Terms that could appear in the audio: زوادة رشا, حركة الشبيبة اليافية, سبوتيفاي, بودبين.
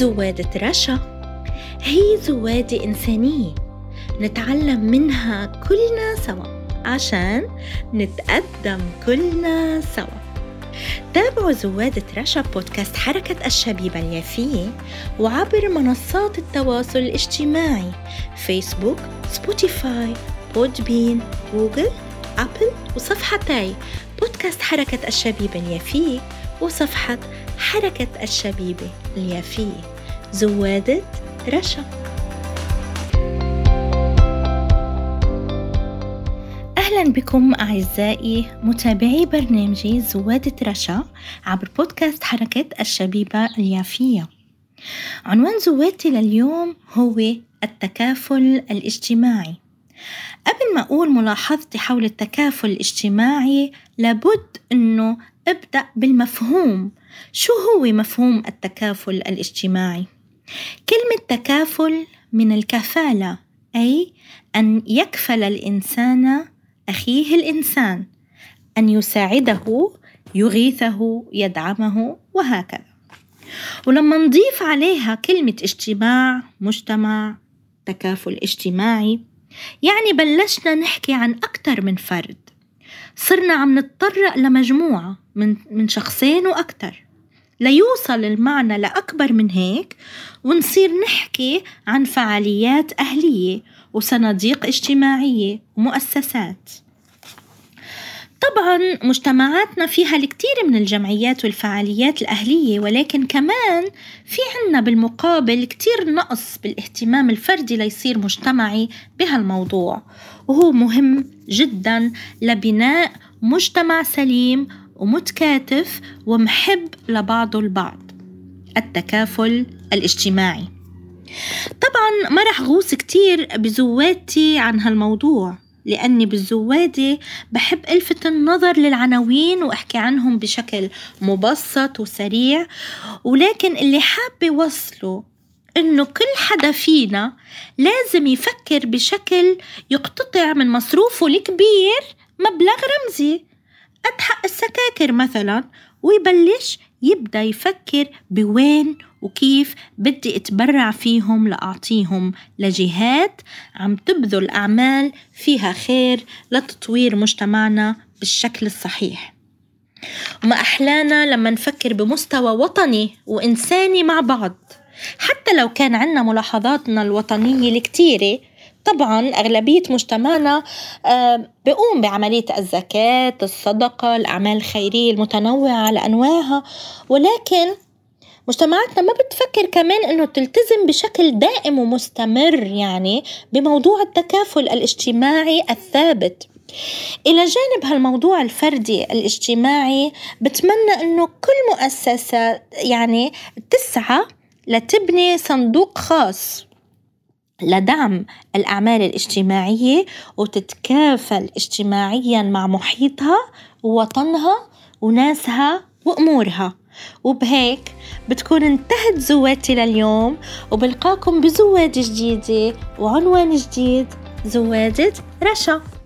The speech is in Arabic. زوادة رشا هي زوادة إنسانية نتعلم منها كلنا سوا عشان نتقدم كلنا سوا. تابعوا زوادة رشا بودكاست حركة الشبيبة اليافية وعبر منصات التواصل الاجتماعي فيسبوك، سبوتيفاي، بودبين، جوجل، أبل، وصفحتي بودكاست حركة الشبيبة اليافية وصفحة حركة الشبيبة اليافية زوادة رشا. أهلا بكم أعزائي متابعي برنامجي زوادة رشا عبر بودكاست حركة الشبيبة اليافية. عنوان زوادتي لليوم هو التكافل الاجتماعي. قبل ما أقول ملاحظتي حول التكافل الاجتماعي لابد أنه أبدأ بالمفهوم. شو هو مفهوم التكافل الاجتماعي؟ كلمة تكافل من الكفالة، أي أن يكفل الإنسان أخيه الإنسان، أن يساعده، يغيثه، يدعمه، وهكذا. ولما نضيف عليها كلمة اجتماع، مجتمع، تكافل اجتماعي، يعني بلشنا نحكي عن أكتر من فرد، صرنا عم نتطرق لمجموعة من شخصين وأكتر ليوصل المعنى لأكبر من هيك، ونصير نحكي عن فعاليات أهلية وصناديق اجتماعية ومؤسسات. طبعا مجتمعاتنا فيها الكثير من الجمعيات والفعاليات الأهلية، ولكن كمان في عنا بالمقابل كثير نقص بالاهتمام الفردي ليصير مجتمعي بهالموضوع، وهو مهم جدا لبناء مجتمع سليم ومتكاتف ومحب لبعضه البعض. التكافل الاجتماعي. طبعا ما رح غوص كتير بزوادتي عن هالموضوع لأني بالزوادة بحب ألفت النظر للعناوين وأحكي عنهم بشكل مبسط وسريع، ولكن اللي حابة وصله إنه كل حدا فينا لازم يفكر بشكل يقتطع من مصروفه الكبير مبلغ رمزي قد حق السكاكر مثلا، ويبلش يبدأ يفكر بوين وكيف بدي اتبرع فيهم لأعطيهم لجهات عم تبذل أعمال فيها خير لتطوير مجتمعنا بالشكل الصحيح. وما أحلانا لما نفكر بمستوى وطني وإنساني مع بعض، حتى لو كان عنا ملاحظاتنا الوطنية الكتيرة. طبعاً أغلبية مجتمعنا بيقوم بعملية الزكاة، الصدقة، الأعمال الخيرية المتنوعة على أنواعها، ولكن مجتمعاتنا ما بتفكر كمان أنه تلتزم بشكل دائم ومستمر يعني بموضوع التكافل الاجتماعي الثابت. إلى جانب هالموضوع الفردي الاجتماعي، بتمنى أنه كل مؤسسة يعني تسعى لتبني صندوق خاص لدعم الأعمال الاجتماعية وتتكافل اجتماعياً مع محيطها ووطنها وناسها وأمورها. وبهيك بتكون انتهت زوادتي لليوم، وبلقاكم بزوادة جديدة وعنوان جديد. زوادة رشا.